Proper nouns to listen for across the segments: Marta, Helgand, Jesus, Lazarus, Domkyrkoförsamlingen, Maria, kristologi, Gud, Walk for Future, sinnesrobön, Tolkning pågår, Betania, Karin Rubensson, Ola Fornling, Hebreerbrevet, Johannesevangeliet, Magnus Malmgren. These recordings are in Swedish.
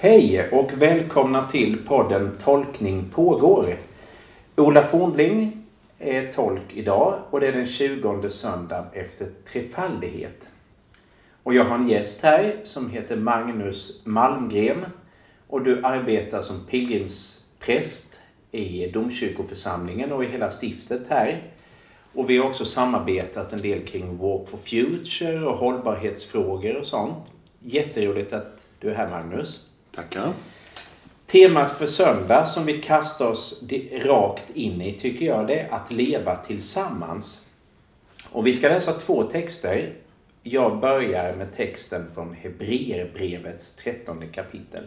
Hej och välkomna till podden Tolkning pågår. Ola Fornling är tolk idag och det är den 20:e söndagen efter trefaldighet. Och jag har en gäst här som heter Magnus Malmgren och du arbetar som pilgrimspräst i Domkyrkoförsamlingen och i hela stiftet här. Och vi har också samarbetat en del kring Walk for Future och hållbarhetsfrågor och sånt. Jätteroligt att du är här, Magnus. Tackar. Temat för söndag som vi kastar oss rakt in i tycker jag det är att leva tillsammans. Och vi ska läsa två texter. Jag börjar med texten från Hebreerbrevets 13:e kapitel.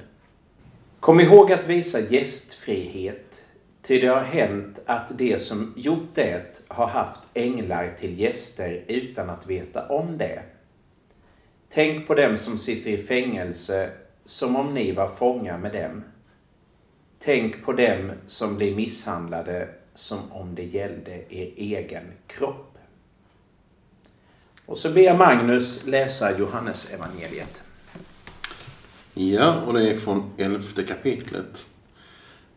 Kom ihåg att visa gästfrihet, ty det har hänt att de som gjort det har haft änglar till gäster utan att veta om det. Tänk på dem som sitter i fängelse som om ni var fångar med dem. Tänk på dem som blir misshandlade som om det gällde er egen kropp. Och så ber Magnus läsa Johannesevangeliet. Ja, och det är från 11:e kapitlet.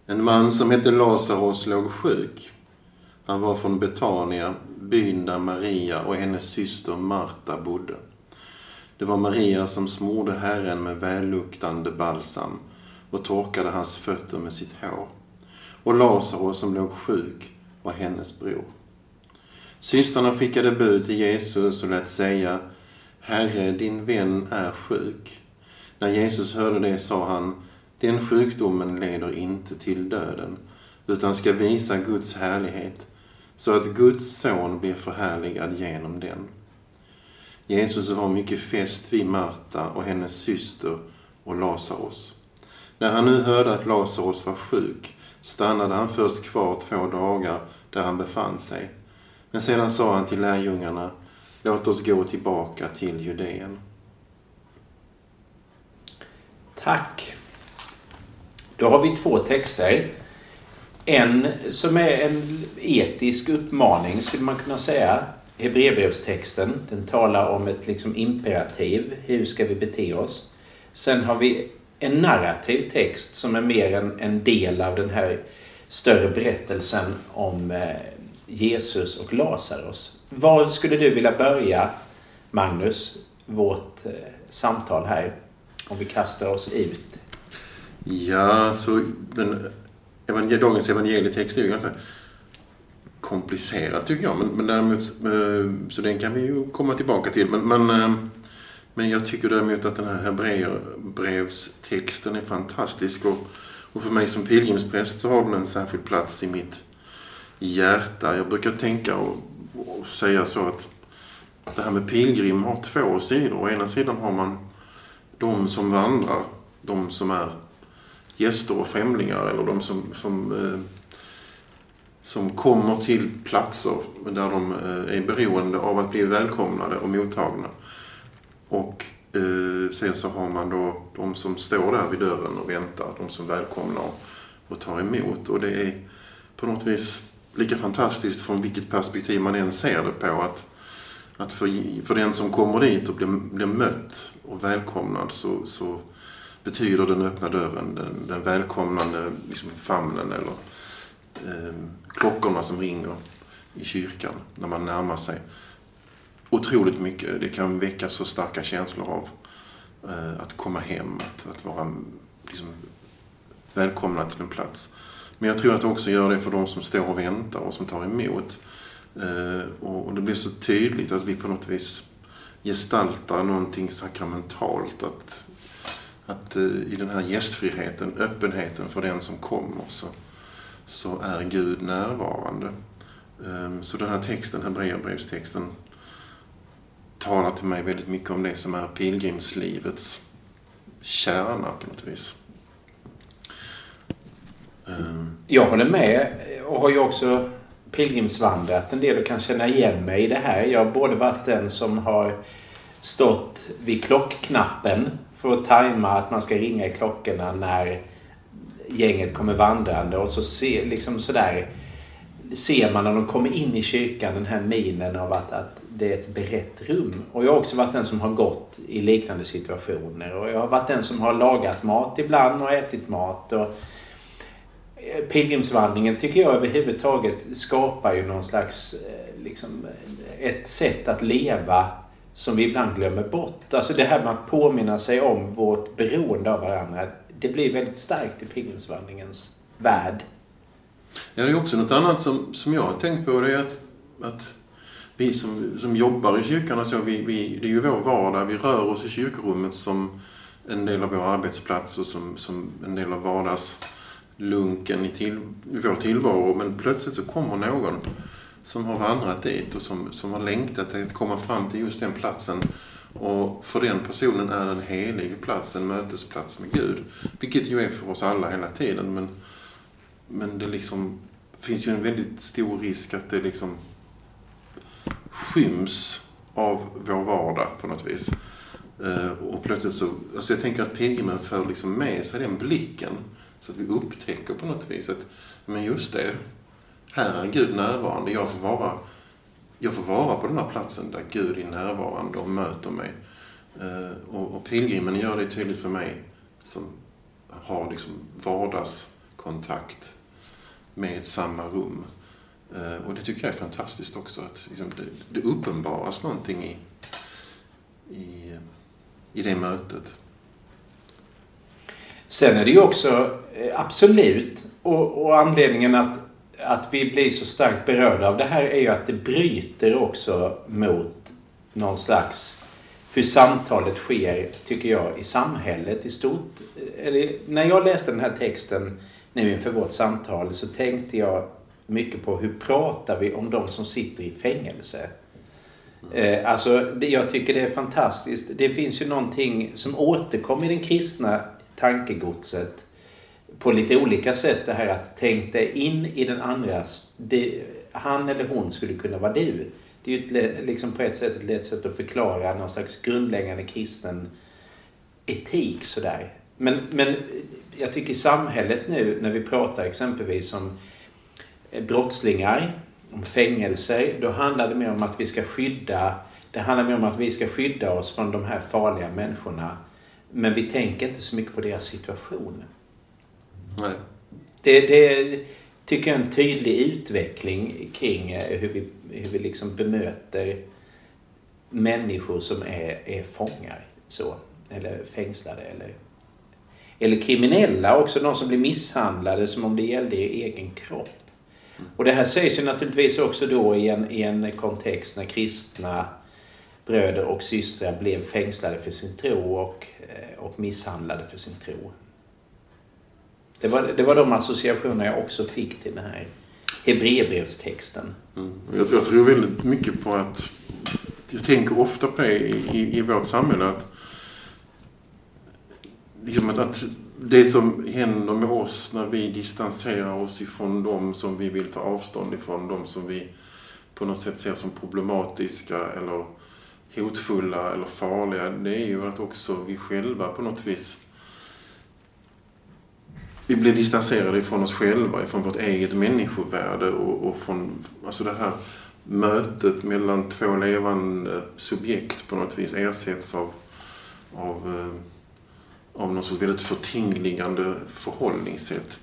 En man som hette Lazarus låg sjuk. Han var från Betania, byn där Maria och hennes syster Marta bodde. Det var Maria som smorde Herren med välluktande balsam och torkade hans fötter med sitt hår. Och Lazarus som låg sjuk var hennes bror. Systrarna skickade bud till Jesus och lät säga: Herre, din vän är sjuk. När Jesus hörde det sa han: Den sjukdomen leder inte till döden utan ska visa Guds härlighet så att Guds son blir förhärligad genom den. Jesus var mycket fäst vid Marta och hennes syster och Lazarus. När han nu hörde att Lazarus var sjuk stannade han först kvar 2 dagar där han befann sig. Men sedan sa han till lärjungarna: Låt oss gå tillbaka till Judeen. Tack. Då har vi 2 texter. En som är en etisk uppmaning skulle man kunna säga. Hebreerbrevstexten, den talar om ett imperativ, hur ska vi bete oss. Sen har vi en narrativ text som är mer en del av den här större berättelsen om Jesus och Lazarus. Var skulle du vilja börja, Magnus, vårt samtal här, om vi kastar oss ut? Ja, så dagens evangelietext är ju ganska komplicerat tycker jag, men däremot så den kan vi ju komma tillbaka till, men jag tycker däremot att den här Hebreerbrevstexten är fantastisk och för mig som pilgrimspräst så har den en särskild plats i mitt hjärta. Jag brukar tänka och säga så att det här med pilgrim har 2 sidor. Å ena sidan har man de som vandrar, de som är gäster och främlingar, eller de som kommer till platser där de är beroende av att bli välkomnade och mottagna. Och sen så har man då de som står där vid dörren och väntar, de som välkomnar och tar emot. Och det är på något vis lika fantastiskt från vilket perspektiv man än ser det på. Att för den som kommer dit och blir mött och välkomnad så betyder den öppna dörren, den välkomnande famnen eller klockorna som ringer i kyrkan när man närmar sig otroligt mycket. Det kan väcka så starka känslor av att komma hem, att vara välkomna till en plats. Men jag tror att det också gör det för de som står och väntar och som tar emot, och det blir så tydligt att vi på något vis gestaltar någonting sakramentalt, att i den här gästfriheten, öppenheten för den som kommer, så är Gud närvarande. Så den här texten, Hebreerbrevstexten, talar till mig väldigt mycket om det som är pilgrimslivets kärna på något vis. Jag håller med och har ju också pilgrimsvandrat en del och kan känna igen mig i det här. Jag har både varit den som har stått vid klockknappen för att tajma att man ska ringa i klockorna när gänget kommer vandrande, och så ser man när de kommer in i kyrkan den här minen av att det är ett berett rum. Och jag har också varit den som har gått i liknande situationer. Och jag har varit den som har lagat mat ibland och ätit mat. Och pilgrimsvandringen tycker jag överhuvudtaget skapar ju någon slags liksom, ett sätt att leva som vi ibland glömmer bort. Alltså det här med att påminna sig om vårt beroende av varandra, det blir väldigt starkt i pilgrimsvandringens värld. Ja, det är också något annat som jag har tänkt på, det är att vi som jobbar i kyrkan och så, vi, det är ju vår vardag, vi rör oss i kyrkorummet som en del av vår arbetsplats och som en del av vardagslunken i vår tillvaro, men plötsligt så kommer någon som har vandrat dit och som har längtat att komma fram till just den platsen, och för den personen är en helig plats, en mötesplats med Gud, vilket ju är för oss alla hela tiden, men det liksom finns ju en väldigt stor risk att det liksom skyms av vår vardag på något vis. Och plötsligt så, alltså jag tänker att pilgrimen för liksom med sig den blicken så att vi upptäcker på något vis att, men just det, här är Gud närvarande, jag får vara på den här platsen där Gud är närvarande och möter mig. Och pilgrimen gör det tydligt för mig som har liksom vardagskontakt med samma rum. Och det tycker jag är fantastiskt också, att liksom det uppenbaras någonting i det mötet. Sen är det ju också absolut, och anledningen att vi blir så starkt berörda av det här är ju att det bryter också mot någon slags hur samtalet sker, tycker jag, i samhället i stort. Eller, när jag läste den här texten nu inför vårt samtal så tänkte jag mycket på hur pratar vi om de som sitter i fängelse. Jag tycker det är fantastiskt. Det finns ju någonting som återkommer i den kristna tankegodset på lite olika sätt. Det här att tänka in i den andras, han eller hon skulle kunna vara du. Det är ju liksom på ett sätt ett lätt sätt att förklara någon slags grundläggande kristen etik sådär. Men jag tycker i samhället nu när vi pratar exempelvis om brottslingar, om fängelser, då handlar det mer om att vi ska skydda, det handlar mer om att vi ska skydda oss från de här farliga människorna, men vi tänker inte så mycket på deras situation. Nej. Det tycker jag är en tydlig utveckling kring hur vi liksom bemöter människor som är fångar så, eller fängslade eller kriminella, också de som blir misshandlade som om det gällde i egen kropp. Och det här sägs ju naturligtvis också då i en kontext när kristna bröder och systrar blev fängslade för sin tro och misshandlade för sin tro. Det var de associationer jag också fick till den här Hebreerbrevstexten. Mm. Jag tror väldigt mycket på att, jag tänker ofta på det i vårt samhälle att det som händer med oss när vi distanserar oss ifrån dem som vi vill ta avstånd ifrån, de som vi på något sätt ser som problematiska eller hotfulla eller farliga, det är ju att också vi själva på något vis, vi blir distanserade ifrån oss själva, ifrån vårt eget människovärde och från alltså det här mötet mellan två levande subjekt på något vis ersätts av något sorts väldigt förtingligande förhållningssätt.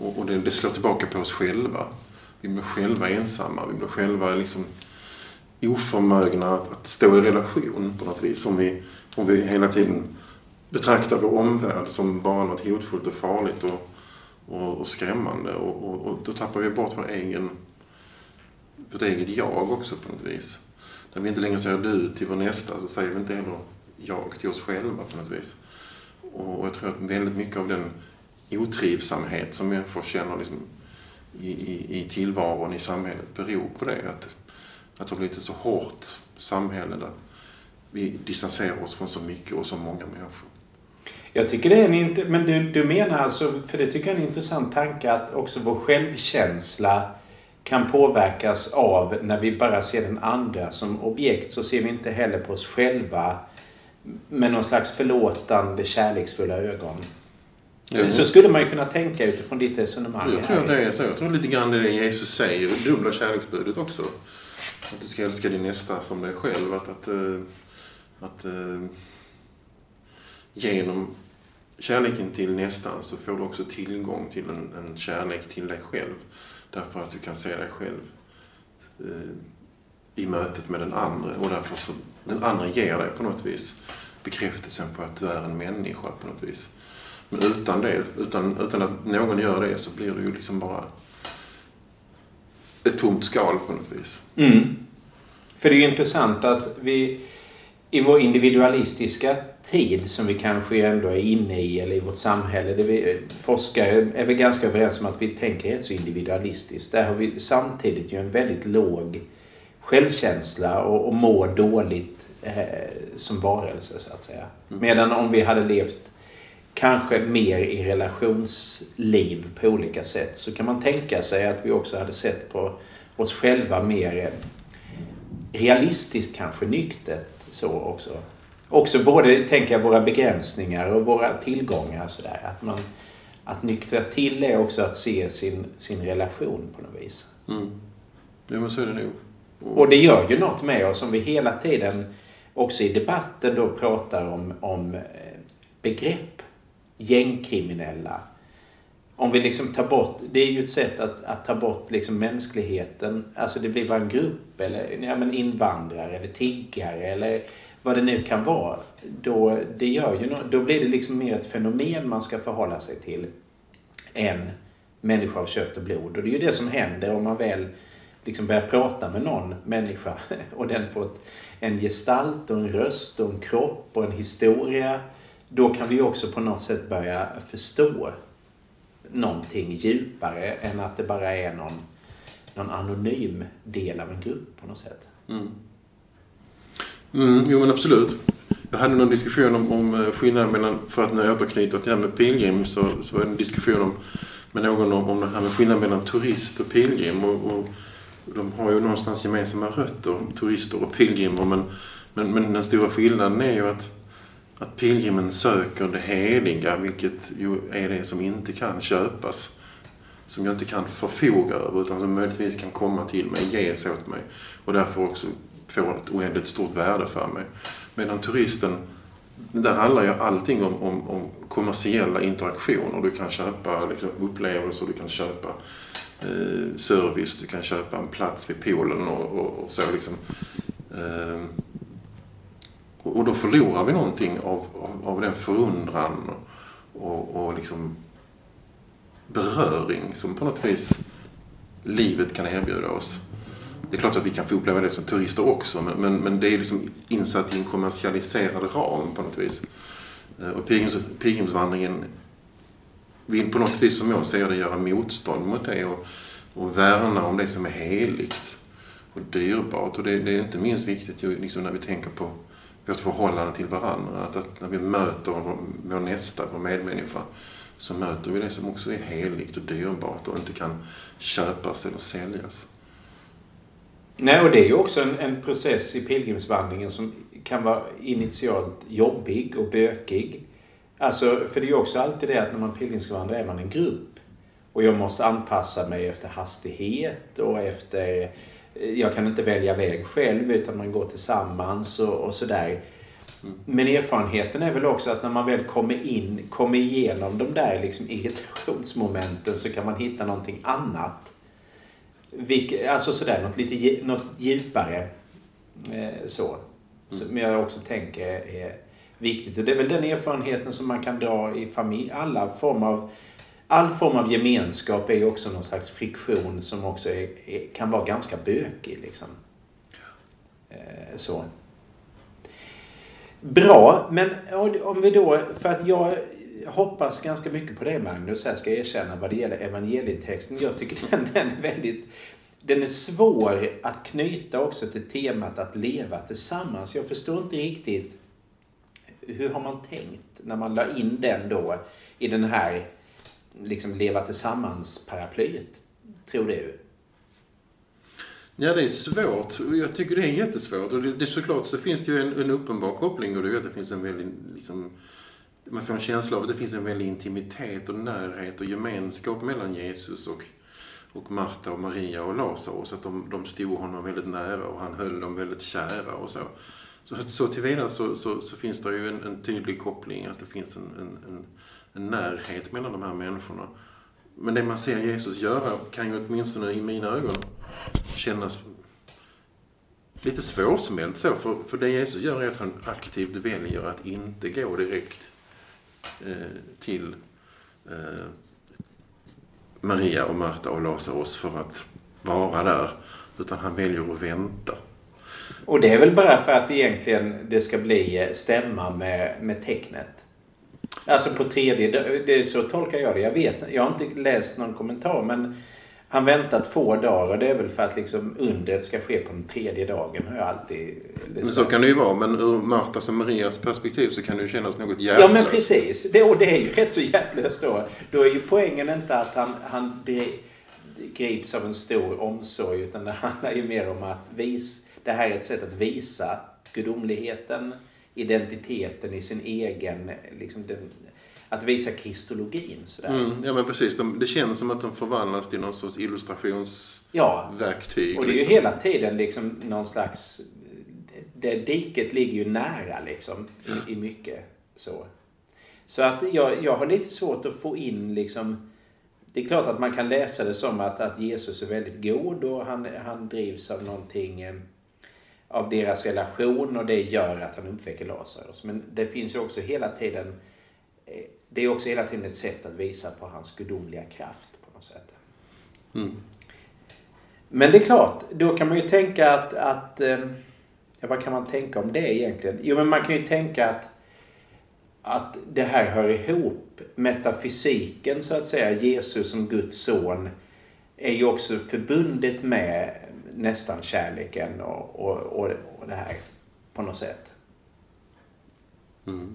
Och det slår tillbaka på oss själva. Vi blir själva ensamma. Vi blir själva liksom oförmögna att stå i relation på något vis. Om vi hela tiden betraktar vår omvärld som bara något hotfullt och farligt och skrämmande. Och då tappar vi bort vårt eget jag också på något vis. När vi inte längre säger du till vår nästa så säger vi inte heller jag till oss själva på något vis. Och jag tror att väldigt mycket av den otrivsamhet som människor känner liksom i tillvaron i samhället beror på det. Att det blir ett så hårt samhälle där vi distanserar oss från så mycket och så många människor. Jag tycker det är men du menar alltså, för det tycker jag är en intressant tanke, att också vår självkänsla kan påverkas av när vi bara ser den andra som objekt, så ser vi inte heller på oss själva med någon slags förlåtande, kärleksfulla ögon. Ja. Så skulle man ju kunna tänka utifrån ditt resonemang. Jag tror att det är så. Jag tror lite grann det Jesus säger, dubbla kärleksbudet också. Att du ska älska din nästa som dig själv. Att genom kärleken till nästan så får du också tillgång till en kärlek till dig själv. Därför att du kan se dig själv i mötet med den andra. Och därför så den andra ger dig på något vis bekräftelsen på att du är en människa på något vis. Men utan det, utan att någon gör det, så blir det ju liksom bara ett tomt skal på något vis. Mm. För det är ju intressant att vi i vår individualistiska tid som vi kanske ändå är inne i, eller i vårt samhälle där vi forskare är väl ganska överens om att vi tänker rätt så individualistiskt. Där har vi samtidigt ju en väldigt låg självkänsla och mår dåligt som varelse så att säga. Medan om vi hade levt kanske mer i relationsliv på olika sätt, så kan man tänka sig att vi också hade sett på oss själva mer realistiskt, kanske nyktet. Så också både tänka våra begränsningar och våra tillgångar så där, att nyktra till är också att se sin relation på något vis. Mm. Ja, men så är det nog. Och det gör ju något med oss som vi hela tiden också i debatten då pratar om begrepp, gängkriminella. Om vi liksom tar bort, det är ju ett sätt att ta bort liksom mänskligheten, alltså det blir bara en grupp eller invandrare eller tiggare eller vad det nu kan vara. Då blir det liksom mer ett fenomen man ska förhålla sig till än människa av kött och blod. Och det är ju det som händer om man väl liksom börjar prata med någon människa och den får en gestalt och en röst och en kropp och en historia. Då kan vi också på något sätt börja förstå någonting djupare än att det bara är någon anonym del av en grupp på något sätt. Mm. Jo men absolut. Jag hade någon diskussion om skillnaden mellan, för att när jag återknyter till det här med pilgrim, så var det en diskussion med någon om det här med skillnaden mellan turist och pilgrim, och de har ju någonstans gemensamma rötter, turister och pilgrimer, men den stora skillnaden är ju att pilgrimen söker det heliga, vilket ju är det som inte kan köpas, som jag inte kan förfoga över, utan som möjligtvis kan komma till mig, ges åt mig och därför också få ett oändligt stort värde för mig. Medan turisten, där handlar ju allting om kommersiella interaktioner. Du kan köpa liksom upplevelser, du kan köpa service, du kan köpa en plats vid poolen och så liksom. Och då förlorar vi någonting av den förundran och liksom beröring som på något vis livet kan erbjuda oss. Det är klart att vi kan få uppleva det som turister också, men det är liksom insatt i en kommersialiserad ram på något vis. Och pilgrimsvandringen vill på något vis, som jag ser det, göra motstånd mot det och värna om det som är heligt och dyrbart. Och det är inte minst viktigt liksom när vi tänker på vårt förhållande till varandra, att när vi möter vår nästa, vår medmänniska, så möter vi det som också är heligt och dyrbart och inte kan köpas eller säljas. Nej, och det är ju också en process i pilgrimsvandringen som kan vara initialt jobbig och bökig. Alltså, för det är ju också alltid det att när man pilgrimsvandrar är man en grupp. Och jag måste anpassa mig efter hastighet och efter... Jag kan inte välja väg själv utan man går tillsammans och sådär. Men erfarenheten är väl också att när man väl kommer igenom de där liksom irritationsmomenten, så kan man hitta någonting annat. Alltså sådär, något djupare. Som jag också tänker är viktigt. Och det är väl den erfarenheten som man kan dra i familj. All form av gemenskap är också någon slags friktion som också kan vara ganska bökig. Liksom. Så. Bra, men om vi då, för att jag hoppas ganska mycket på det, Magnus, här ska jag erkänna vad det gäller evangelietexten. Jag tycker den är väldigt... Den är svår att knyta också till temat att leva tillsammans. Jag förstår inte riktigt hur har man tänkt när man la in den då i den här... liksom leva tillsammans paraplyet, tror du? Ja, det är svårt. Jag tycker det är jättesvårt. Och det är såklart, så finns det ju en uppenbar koppling, och det finns en väldigt liksom, man får en känsla av att det finns en väldigt intimitet och närhet och gemenskap mellan Jesus och och Marta och Maria och Lazarus, att de stod honom väldigt nära och han höll dem väldigt kära och så. Så tillvida så finns det ju en tydlig koppling, att det finns en närhet mellan de här människorna. Men det man ser Jesus göra kan ju åtminstone i mina ögon kännas lite svårsmält så. För det Jesus gör är att han aktivt väljer att inte gå direkt till Maria och Marta och Lazarus för att vara där, utan han väljer att vänta. Och det är väl bara för att egentligen det ska bli stämma med tecknet. Alltså på tredje, det, så tolkar jag det. Jag har inte läst någon kommentar, men han väntat 2 dagar. Och det är väl för att liksom undret ska ske på den 3:e dagen. Har jag alltid... Men så kan det ju vara, men ur Martas och Marias perspektiv så kan det ju kännas något hjärtlöst. Ja men precis, det är ju rätt så hjärtlöst då. Då är ju poängen inte att han grips av en stor omsorg, utan det handlar ju mer om att det här är ett sätt att visa gudomligheten, identiteten i sin egen, liksom att visa kristologin. Sådär. Ja men precis, det känns som att de förvandlas till någon sorts illustrationsverktyg. Ja, och det är ju hela tiden liksom någon slags, det diket ligger ju nära liksom i mycket så. Så att jag har lite svårt att få in liksom, det är klart att man kan läsa det som att Jesus är väldigt god och han drivs av någonting, av deras relation, och det gör att han uppväcker Lazarus. Men det finns ju också hela tiden, det är också hela tiden ett sätt att visa på hans gudomliga kraft på något sätt. Mm. Men det är klart, då kan man ju tänka att vad kan man tänka om det egentligen? Jo, men man kan ju tänka att det här hör ihop, metafysiken så att säga, Jesus som Guds son är ju också förbundet med nästan kärleken och det här på något sätt. Mm.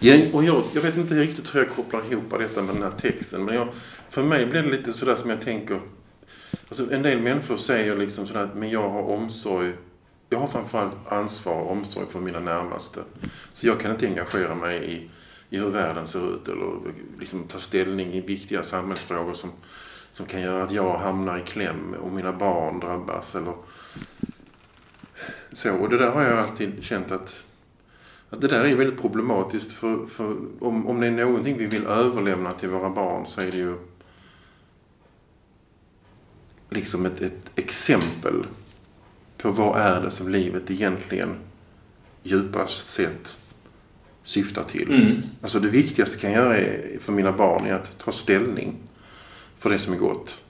Ja, och jag vet inte riktigt hur jag kopplar ihop detta med den här texten, men för mig blir det lite sådär som jag tänker, alltså en del människor säger liksom sådär, men jag har omsorg, jag har framförallt ansvar och omsorg för mina närmaste, så jag kan inte engagera mig i hur världen ser ut eller liksom ta ställning i viktiga samhällsfrågor som kan göra att jag hamnar i kläm och mina barn drabbas eller så. Och det där har jag alltid känt att det där är väldigt problematiskt, för om det är någonting vi vill överlämna till våra barn så är det ju liksom ett exempel på vad är det som livet egentligen djupast sett syftar till. Mm. Alltså det viktigaste kan jag göra för mina barn är att ta ställning för det som är gott.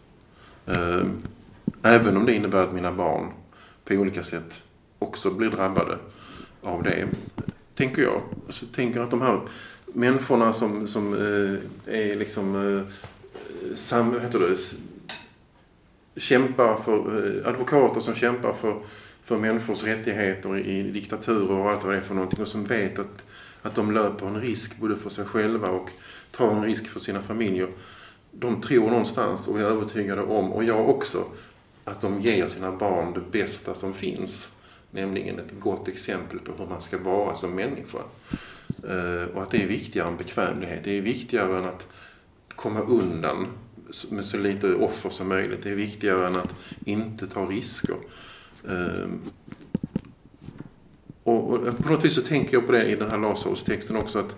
Även om det innebär att mina barn på olika sätt också blir drabbade av det, tänker jag. Alltså, tänker att de här människorna som är liksom kämpar för advokater som kämpar för människors rättigheter i diktaturer och allt vad det är för någonting, och som vet att de löper en risk både för sig själva och tar en risk för sina familjer. De tror någonstans, och jag är övertygad om, och jag också, att de ger sina barn det bästa som finns, nämligen ett gott exempel på hur man ska vara som människa. Och att det är viktigare än bekvämlighet, det är viktigare än att komma undan med så lite offer som möjligt, det är viktigare än att inte ta risker. Och på något vis så tänker jag på det i den här Lazarus-texten också, att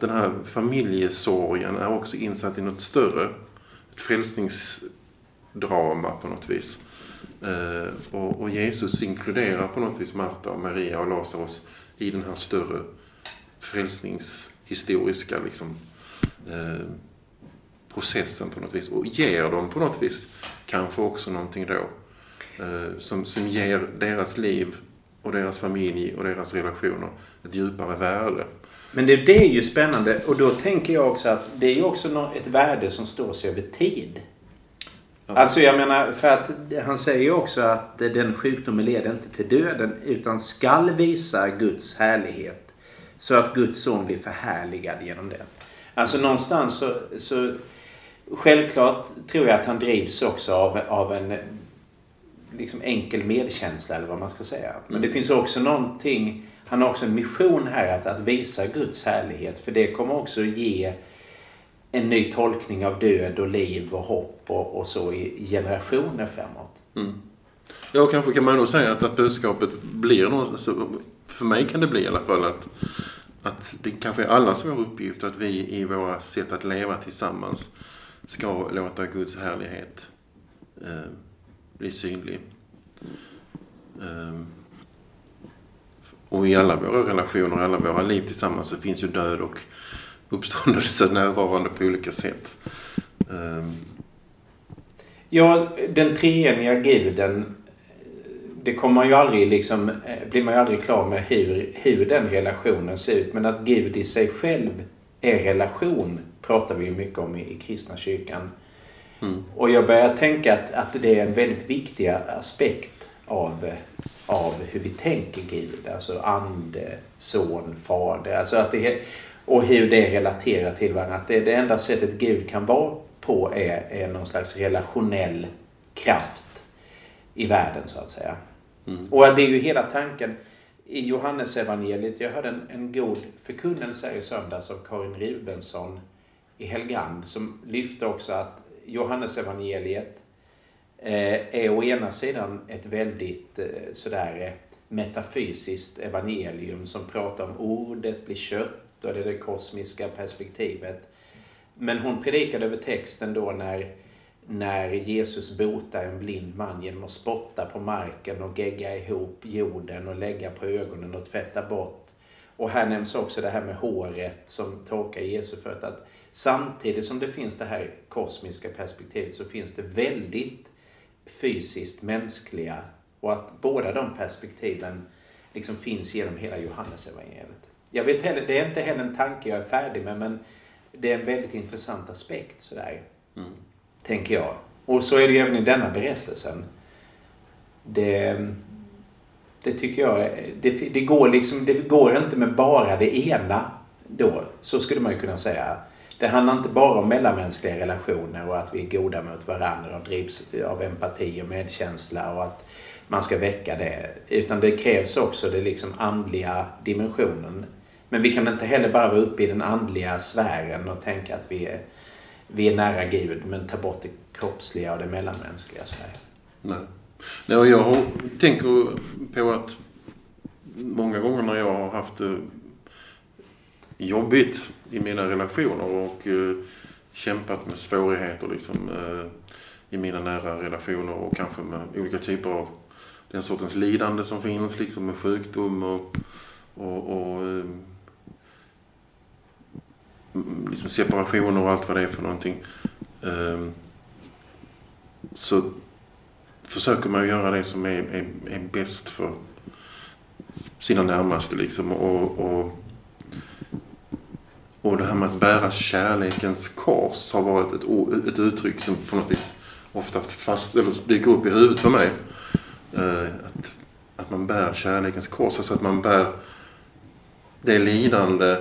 den här familjesorgen är också insatt i något större, ett frälsningsdrama på något vis. Och Jesus inkluderar på något vis Marta och Maria och Lazarus i den här större frälsningshistoriska liksom, processen på något vis. Och ger dem på något vis kanske också någonting då som ger deras liv och deras familj och deras relationer ett djupare värde. Men det är ju spännande, och då tänker jag också att det är ju också ett värde som står sig över tid. Ja. Alltså jag menar, för att han säger ju också att den sjukdomen leder inte till döden utan skall visa Guds härlighet så att Guds son blir förhärligad genom den. Alltså någonstans så självklart tror jag att han drivs också av en liksom enkel medkänsla eller vad man ska säga. Men det finns också någonting, han har också en mission här att visa Guds härlighet, för det kommer också ge en ny tolkning av död och liv och hopp och så i generationer framåt. Mm. Ja, kanske kan man nog säga att budskapet blir något, för mig kan det bli i alla fall att det kanske är allas vår uppgift att vi i våra sätt att leva tillsammans ska låta Guds härlighet bli synlig. Och i alla våra relationer och alla våra liv tillsammans så finns ju död och uppståndelse närvarande på olika sätt. Ja, den treeniga guden, det kommer man ju aldrig liksom, blir man ju aldrig klar med hur den relationen ser ut. Men att Gud i sig själv är relation pratar vi ju mycket om i kristna kyrkan. Mm. Och jag börjar tänka att det är en väldigt viktig aspekt av hur vi tänker Gud. Alltså ande, son, fader. Alltså att det, och hur det relaterar till varandra. Att det enda sättet Gud kan vara på är någon slags relationell kraft i världen så att säga. Mm. Och det är ju hela tanken i Johannesevangeliet. Jag hörde en god förkunnelse i söndags av Karin Rubensson i Helgand som lyfte också att Johannesevangeliet är å ena sidan ett väldigt sådär metafysiskt evangelium som pratar om ordet blir kött och det kosmiska perspektivet. Men hon predikade över texten då när Jesus botar en blind man genom att spotta på marken och gegga ihop jorden och lägga på ögonen och tvätta bort. Och här nämns också det här med håret som torkar Jesu fötter. Att samtidigt som det finns det här kosmiska perspektivet så finns det väldigt fysiskt mänskliga. Och att båda de perspektiven liksom finns genom hela Johannesevangeliet. Jag vet heller, det är inte heller en tanke jag är färdig med, men det är en väldigt intressant aspekt sådär. Mm. Tänker jag. Och så är det ju även i denna berättelsen. Det tycker jag. Det går liksom, det går inte med bara det ena då. Så skulle man ju kunna säga. Det handlar inte bara om mellanmänskliga relationer och att vi är goda mot varandra och drivs av empati och medkänsla och att man ska väcka det. Utan det krävs också det liksom andliga dimensionen. Men vi kan inte heller bara vara uppe i den andliga sfären och tänka att vi är nära Gud, men ta bort det kroppsliga och det mellanmänskliga. Nej, och jag tänker på att många gånger när jag har haft jobbigt i mina relationer och kämpat med svårigheter liksom, i mina nära relationer och kanske med olika typer av den sortens lidande som finns liksom, med sjukdom och liksom separationer och allt vad det är för någonting, så försöker man göra det som är bäst för sina närmaste liksom, och det här med att bära kärlekens kors har varit ett uttryck som på något vis ofta dyker upp i huvudet för mig, att man bär kärlekens kors, alltså att man bär det lidande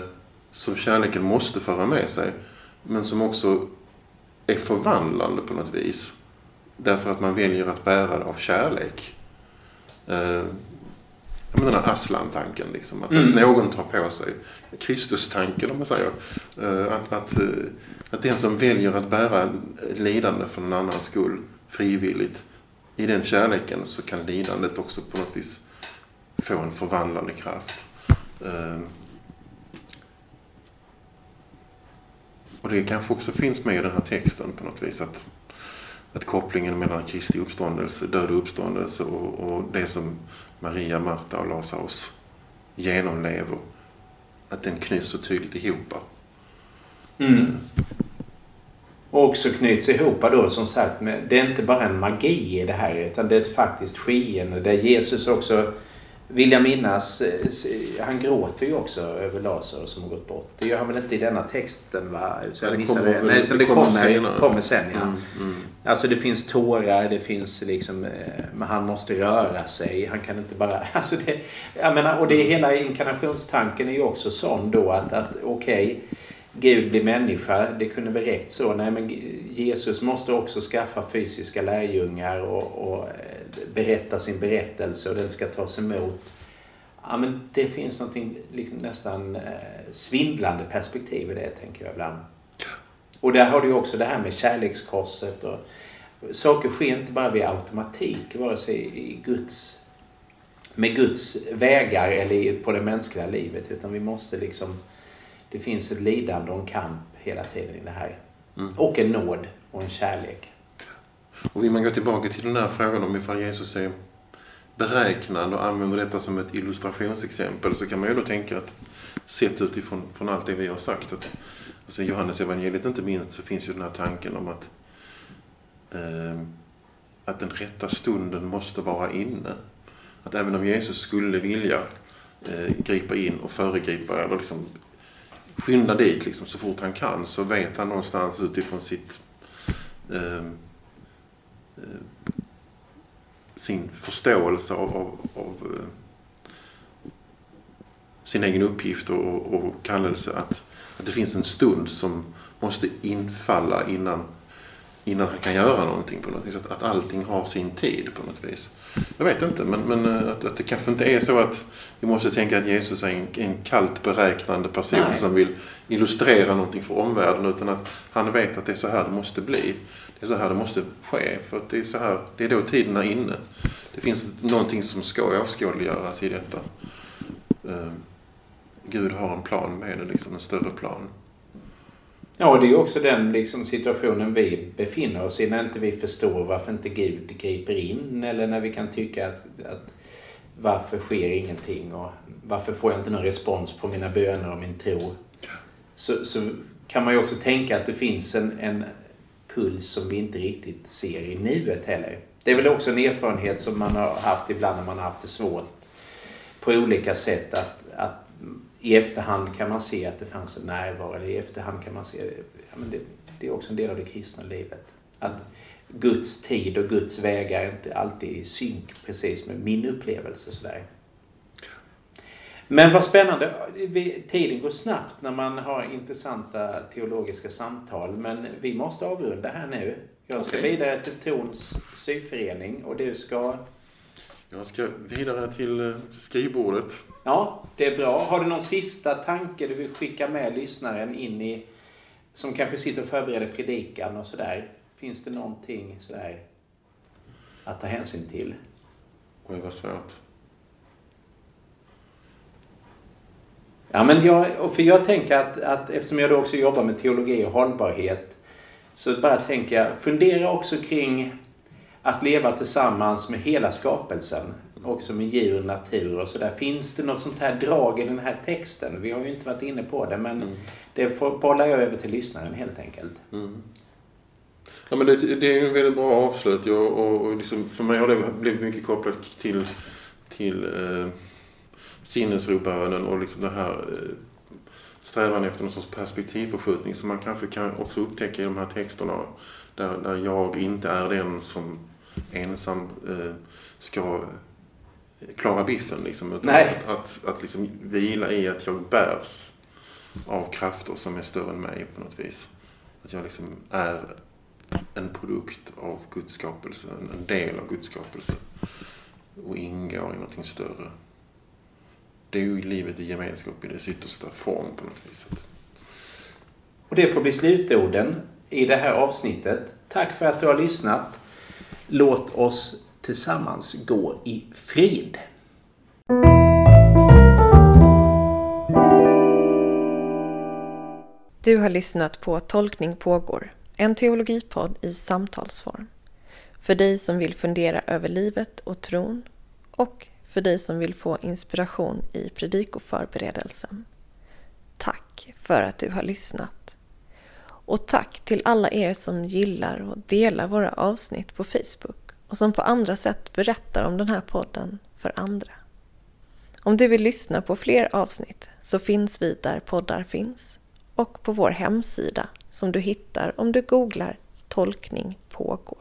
som kärleken måste föra med sig, men som också är förvandlande på något vis. Därför att man väljer att bära det av kärlek. Jag menar den här Aslan-tanken, liksom, att någon tar på sig. Kristus-tanken, om man säger. Att den som väljer att bära lidande för någon annans skull, frivilligt, i den kärleken så kan lidandet också på något vis få en förvandlande kraft. Och det kanske också finns med i den här texten på något vis, att kopplingen mellan Kristi uppståndelse, död och uppståndelse och det som Maria, Marta och Lazarus genomlever, att den knyts så tydligt ihop. Mm. Och också knyts ihop då som sagt, men det är inte bara en magi i det här utan det är ett faktiskt skeende där Jesus också, vill jag minnas, han gråter ju också över Lazarus som har gått bort. Det gör han väl inte i denna texten, va? Så jag missar det. Nej, utan det kommer sen, ja. Mm. Alltså det finns tårar, det finns liksom, men han måste röra sig. Han kan inte bara, alltså det, jag menar, och det hela inkarnationstanken är ju också sån då att okej, Gud blir människa, det kunde väl räckt så. Nej, men Jesus måste också skaffa fysiska lärjungar och berätta sin berättelse och den ska tas emot. Ja, men det finns något liksom nästan svindlande perspektiv i det, tänker jag ibland. Och där har du också det här med kärlekskorset. Och saker sker inte bara vid automatik, vare sig i Guds, med Guds vägar eller på det mänskliga livet. Utan vi måste liksom, det finns ett lidande och en kamp hela tiden i det här. Mm. Och en nåd och en kärlek. Och vill man gå tillbaka till den här frågan om ifall Jesus är beräknande och använder detta som ett illustrationsexempel, så kan man ju då tänka att sett utifrån från allt det vi har sagt, att alltså Johannesevangeliet inte minst, så finns ju den här tanken om att att den rätta stunden måste vara inne. Att även om Jesus skulle vilja gripa in och föregripa eller liksom skynda dit liksom, så fort han kan, så vet han någonstans utifrån sitt sin förståelse av sin egen uppgift och kallelse att det finns en stund som måste infalla innan han kan göra någonting på något vis. Att allting har sin tid på något vis. Jag vet inte, men att det kanske inte är så att vi måste tänka att Jesus är en kallt beräknande person. Nej. Som vill illustrera någonting för omvärlden, utan att han vet att det är så här det måste bli. Det är så här det måste ske, för att det är så här, det är då tiden är inne. Det finns någonting som ska avskådliggöras i detta. Gud har en plan med det, liksom en större plan. Ja, det är också den liksom situationen vi befinner oss i, när inte vi förstår varför inte Gud griper in, eller när vi kan tycka att varför sker ingenting och varför får jag inte någon respons på mina böner och min tro. Så kan man ju också tänka att det finns en puls som vi inte riktigt ser i nuet heller. Det är väl också en erfarenhet som man har haft ibland när man har haft det svårt på olika sätt, att i efterhand kan man se att det fanns en närvaro, eller i efterhand kan man se det är också en del av det kristna livet, att Guds tid och Guds vägar inte alltid är i synk precis med min upplevelse sådär. Men vad spännande, tiden går snabbt när man har intressanta teologiska samtal, men vi måste avrunda här nu. Jag ska vidare till Tons syförening och du ska... Jag ska vidare till skrivbordet. Ja, det är bra. Har du någon sista tanke du vill skicka med lyssnaren in i, som kanske sitter och förbereder predikan och sådär? Finns det någonting sådär att ta hänsyn till? Oj, vad svårt. Ja, men jag tänker att eftersom jag då också jobbar med teologi och hållbarhet, så bara tänker jag, fundera också kring att leva tillsammans med hela skapelsen, också med djur och natur och sådär. Finns det något sånt här drag i den här texten? Vi har ju inte varit inne på det, men det bollar jag över till lyssnaren helt enkelt. Mm. Ja, men det är ju en väldigt bra avslut. Och liksom, för mig har det blivit mycket kopplat till sinnesrobönen och liksom det här strävan efter någon sorts perspektivförskjutning som man kanske kan också upptäcka i de här texterna, där jag inte är den som ensam ska klara biffen liksom, utan att liksom vila i att jag bärs av krafter som är större än mig på något vis, att jag liksom är en produkt av Guds skapelse, en del av Guds skapelse, och ingår i någonting större. Det är ju livet i gemenskap i dess yttersta form på något vis. Och det får bli slutorden i det här avsnittet. Tack för att du har lyssnat. Låt oss tillsammans gå i frid. Du har lyssnat på Tolkning pågår, en teologipodd i samtalsform. För dig som vill fundera över livet och tron, och för dig som vill få inspiration i predikoförberedelsen. Tack för att du har lyssnat. Och tack till alla er som gillar och delar våra avsnitt på Facebook och som på andra sätt berättar om den här podden för andra. Om du vill lyssna på fler avsnitt så finns vi där poddar finns, och på vår hemsida som du hittar om du googlar Tolkning pågår.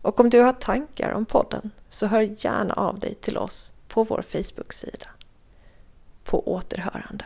Och om du har tankar om podden så hör gärna av dig till oss på vår Facebook-sida. På återhörande.